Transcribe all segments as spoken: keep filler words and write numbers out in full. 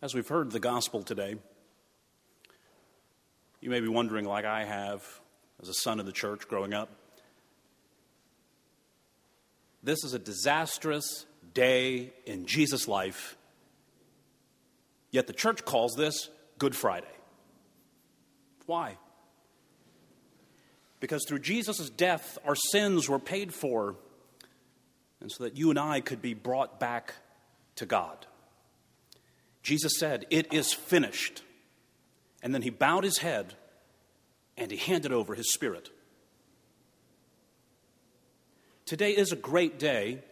As we've heard the gospel today, you may be wondering, like I have as a son of the church growing up, this is a disastrous day in Jesus' life, yet the church calls this Good Friday. Why? Because through Jesus' death, our sins were paid for, and so that you and I could be brought back to God. Jesus said, "It is finished." And then he bowed his head and he handed over his spirit. Today is a great day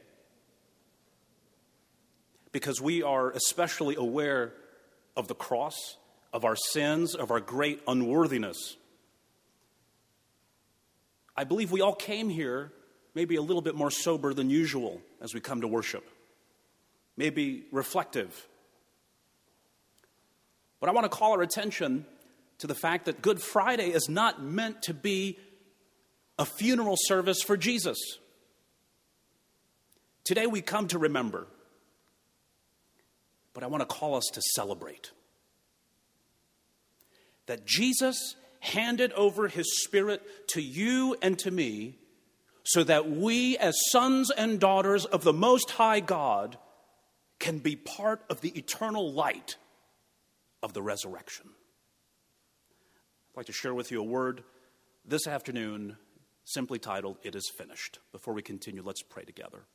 because we are especially aware of the cross, of our sins, of our great unworthiness. I believe we all came here maybe a little bit more sober than usual as we come to worship, maybe reflective. But I want to call our attention to the fact that Good Friday is not meant to be a funeral service for Jesus. Today we come to remember, but I want to call us to celebrate that Jesus handed over his spirit to you and to me so that we as sons and daughters of the Most High God can be part of the eternal light of the resurrection. I'd like to share with you a word this afternoon, simply titled, "It is Finished." Before we continue, let's pray together.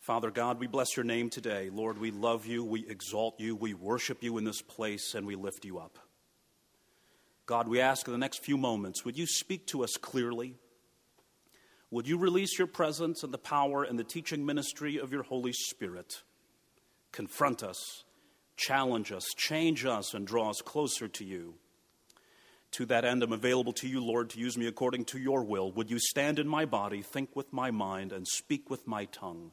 Father God, we bless your name today. Lord, we love you, we exalt you, we worship you in this place, and we lift you up. God, we ask in the next few moments, would you speak to us clearly? Would you release your presence and the power and the teaching ministry of your Holy Spirit? Confront us, challenge us, change us, and draw us closer to you. To that end, I'm available to you, Lord, to use me according to your will. Would you stand in my body, think with my mind, and speak with my tongue?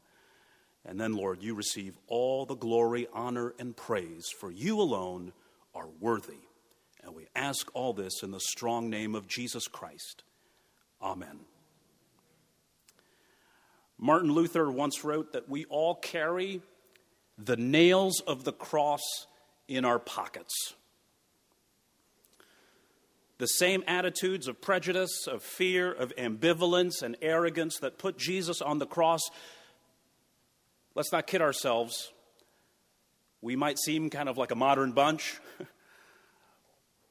And then, Lord, you receive all the glory, honor, and praise, for you alone are worthy. And we ask all this in the strong name of Jesus Christ. Amen. Martin Luther once wrote that we all carry the nails of the cross in our pockets. The same attitudes of prejudice, of fear, of ambivalence, and arrogance that put Jesus on the cross. Let's not kid ourselves. We might seem kind of like a modern bunch.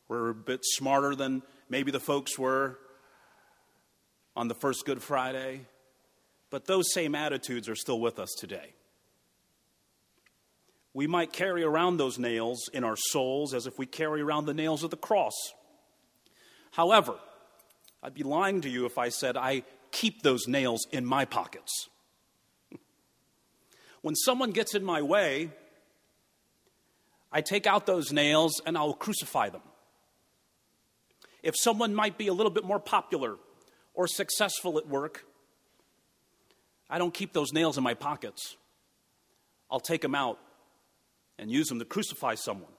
We're a bit smarter than maybe the folks were on the first Good Friday. But those same attitudes are still with us today. We might carry around those nails in our souls as if we carry around the nails of the cross. However, I'd be lying to you if I said I keep those nails in my pockets. When someone gets in my way, I take out those nails and I'll crucify them. If someone might be a little bit more popular or successful at work, I don't keep those nails in my pockets. I'll take them out and use them to crucify someone.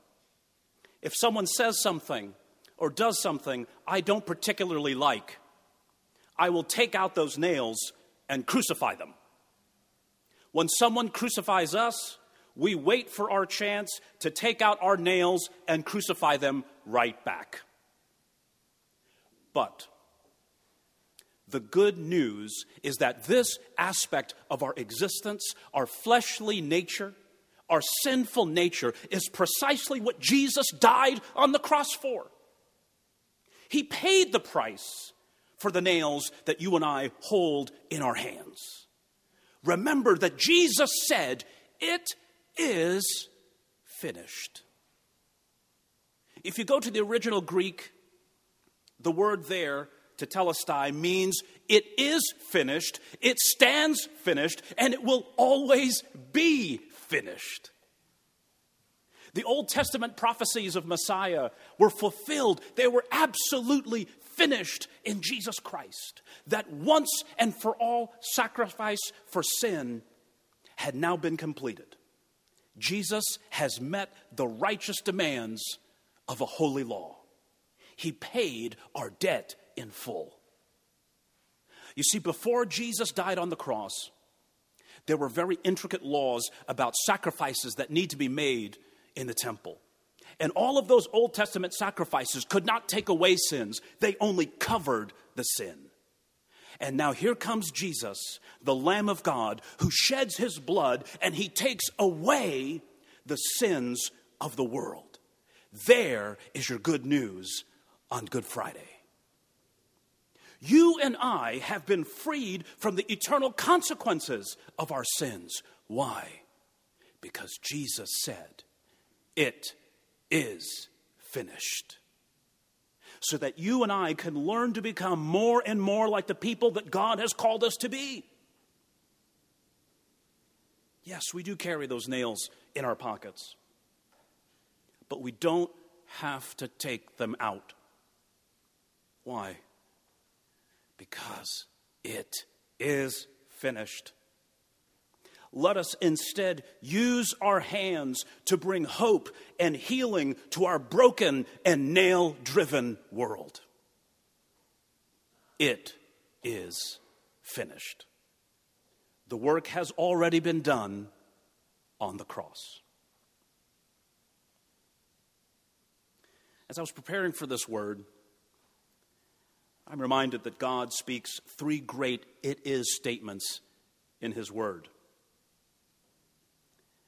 If someone says something or does something I don't particularly like, I will take out those nails and crucify them. When someone crucifies us, we wait for our chance to take out our nails and crucify them right back. But the good news is that this aspect of our existence, our fleshly nature, our sinful nature is precisely what Jesus died on the cross for. He paid the price for the nails that you and I hold in our hands. Remember that Jesus said, "It is finished." If you go to the original Greek, the word there, tetelestai, means it is finished, it stands finished, and it will always be finished. The Old Testament prophecies of Messiah were fulfilled. They were absolutely finished in Jesus Christ. That once and for all sacrifice for sin had now been completed. Jesus has met the righteous demands of a holy law. He paid our debt in full. You see, before Jesus died on the cross, there were very intricate laws about sacrifices that need to be made in the temple. And all of those Old Testament sacrifices could not take away sins. They only covered the sin. And now here comes Jesus, the Lamb of God, who sheds his blood and he takes away the sins of the world. There is your good news on Good Friday. You and I have been freed from the eternal consequences of our sins. Why? Because Jesus said, "It is finished." So that you and I can learn to become more and more like the people that God has called us to be. Yes, we do carry those nails in our pockets, but we don't have to take them out. Why? Because it is finished. Let us instead use our hands to bring hope and healing to our broken and nail-driven world. It is finished. The work has already been done on the cross. As I was preparing for this word, I'm reminded that God speaks three great "it is" statements in his word.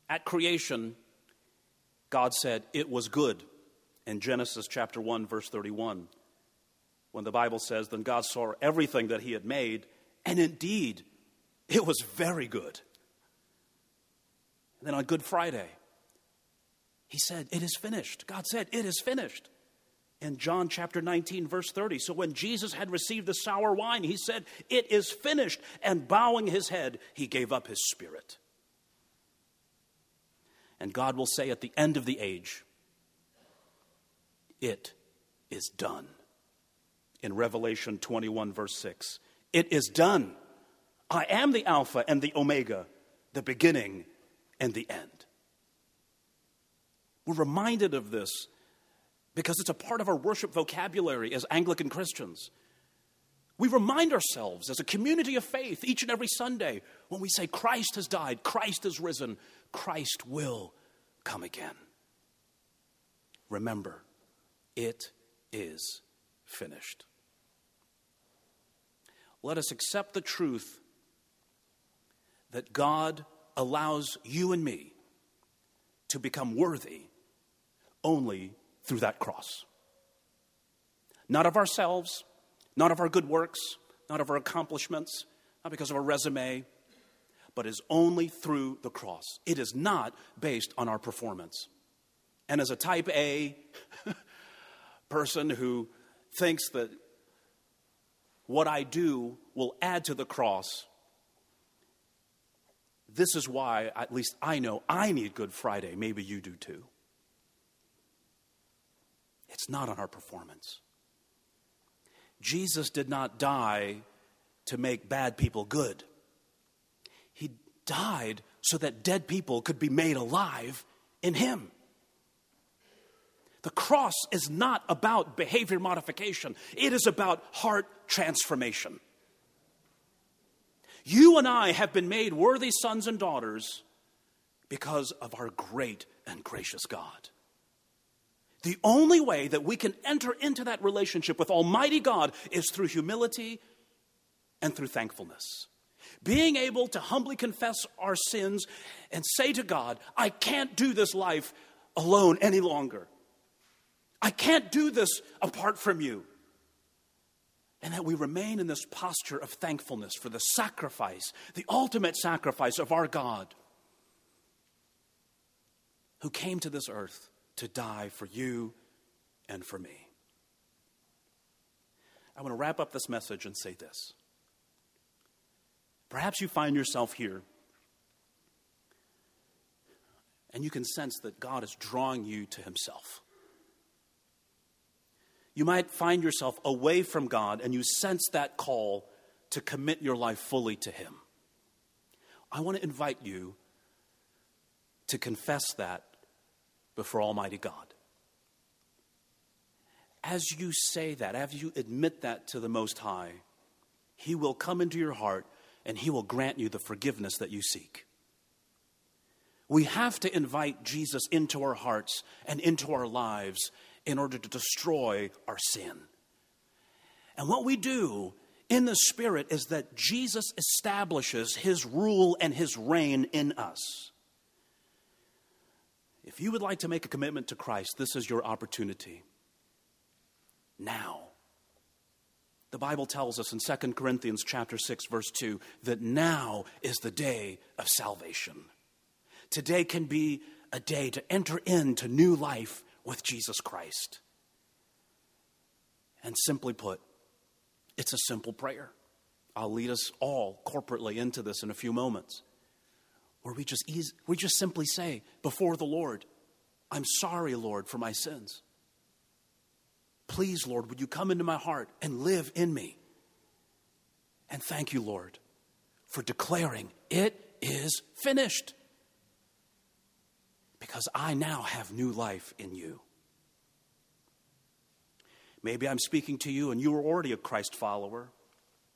At creation, God said, "It was good," in Genesis chapter one, verse thirty-one. When the Bible says, "Then God saw everything that he had made, and indeed, it was very good." And then on Good Friday, he said, "It is finished." God said, "It is finished." In John chapter nineteen, verse thirty. So when Jesus had received the sour wine, he said, "It is finished." And bowing his head, he gave up his spirit. And God will say at the end of the age, "It is done." In Revelation twenty-one, verse six, "It is done. I am the Alpha and the Omega, the beginning and the end." We're reminded of this because it's a part of our worship vocabulary as Anglican Christians. We remind ourselves as a community of faith each and every Sunday when we say Christ has died, Christ is risen, Christ will come again. Remember, it is finished. Let us accept the truth that God allows you and me to become worthy only through that cross. Not of ourselves, not of our good works, not of our accomplishments, not because of our resume, but is only through the cross. It is not based on our performance. And as a type A person who thinks that what I do will add to the cross, this is why, at least I know, I need Good Friday. Maybe you do too. It's not on our performance. Jesus did not die to make bad people good. He died so that dead people could be made alive in him. The cross is not about behavior modification. It is about heart transformation. You and I have been made worthy sons and daughters because of our great and gracious God. The only way that we can enter into that relationship with Almighty God is through humility and through thankfulness. Being able to humbly confess our sins and say to God, "I can't do this life alone any longer. I can't do this apart from you." And that we remain in this posture of thankfulness for the sacrifice, the ultimate sacrifice of our God, who came to this earth to die for you and for me. I want to wrap up this message and say this. Perhaps you find yourself here and you can sense that God is drawing you to himself. You might find yourself away from God and you sense that call to commit your life fully to him. I want to invite you to confess that before Almighty God. As you say that, as you admit that to the Most High, he will come into your heart and he will grant you the forgiveness that you seek. We have to invite Jesus into our hearts and into our lives in order to destroy our sin. And what we do in the Spirit is that Jesus establishes his rule and his reign in us. If you would like to make a commitment to Christ, this is your opportunity. Now. The Bible tells us in Second Corinthians chapter six, verse two, that now is the day of salvation. Today can be a day to enter into new life with Jesus Christ. And simply put, it's a simple prayer. I'll lead us all corporately into this in a few moments, where we just ease, we just simply say before the Lord, I'm sorry, Lord, for my sins. Please, Lord, would you come into my heart and live in me? And thank you, Lord, for declaring it is finished, because I now have new life in you. Maybe I'm speaking to you and you were already a Christ follower.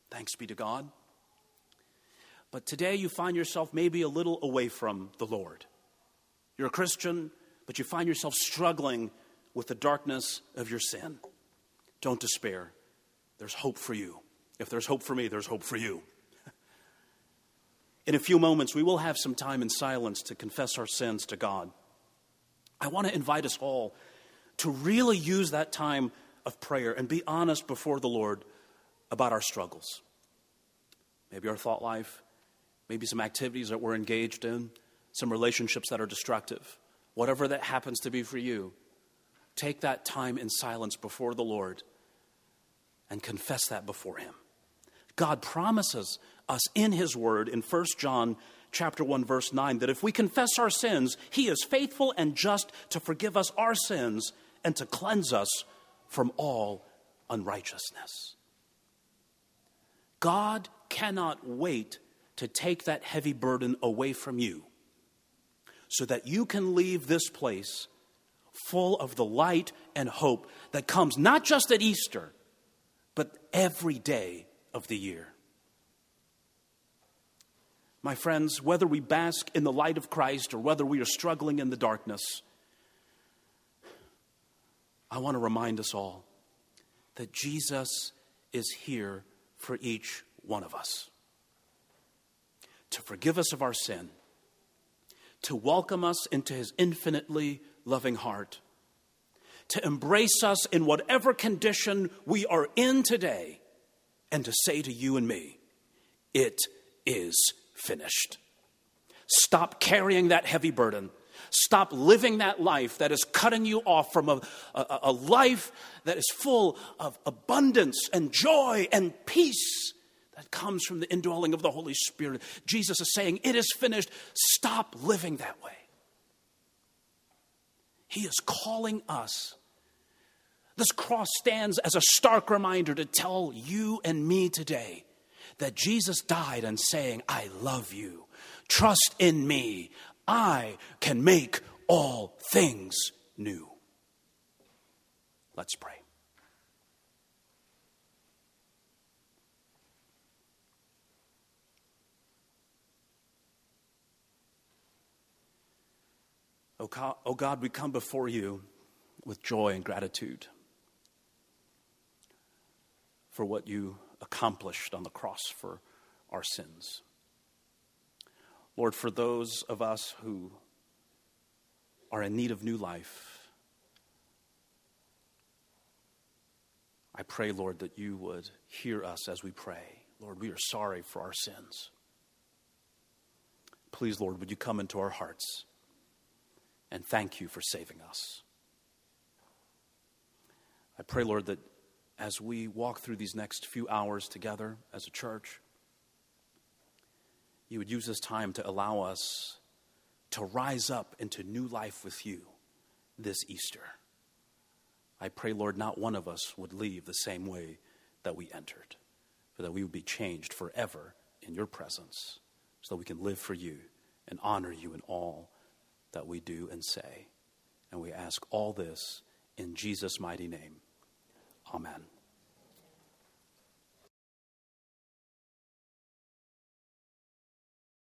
Thanks be to God. But today you find yourself maybe a little away from the Lord. You're a Christian, but you find yourself struggling with the darkness of your sin. Don't despair. There's hope for you. If there's hope for me, there's hope for you. In a few moments, we will have some time in silence to confess our sins to God. I want to invite us all to really use that time of prayer and be honest before the Lord about our struggles. Maybe our thought life, maybe some activities that we're engaged in, some relationships that are destructive. Whatever that happens to be for you, take that time in silence before the Lord and confess that before him. God promises us in his word in First John chapter one, verse nine, that if we confess our sins, he is faithful and just to forgive us our sins and to cleanse us from all unrighteousness. God cannot wait to take that heavy burden away from you so that you can leave this place full of the light and hope that comes not just at Easter, but every day of the year. My friends, whether we bask in the light of Christ or whether we are struggling in the darkness, I want to remind us all that Jesus is here for each one of us, to forgive us of our sin, to welcome us into his infinitely loving heart, to embrace us in whatever condition we are in today, and to say to you and me, it is finished. Stop carrying that heavy burden. Stop living that life that is cutting you off from a, a, a life that is full of abundance and joy and peace that comes from the indwelling of the Holy Spirit. Jesus is saying, it is finished. Stop living that way. He is calling us. This cross stands as a stark reminder to tell you and me today that Jesus died and saying, I love you. Trust in me. I can make all things new. Let's pray. Oh God, we come before you with joy and gratitude for what you accomplished on the cross for our sins. Lord, for those of us who are in need of new life, I pray, Lord, that you would hear us as we pray. Lord, we are sorry for our sins. Please, Lord, would you come into our hearts? And thank you for saving us. I pray, Lord, that as we walk through these next few hours together as a church, you would use this time to allow us to rise up into new life with you this Easter. I pray, Lord, not one of us would leave the same way that we entered, but that we would be changed forever in your presence so that we can live for you and honor you in all that we do and say. And we ask all this in Jesus' mighty name. Amen.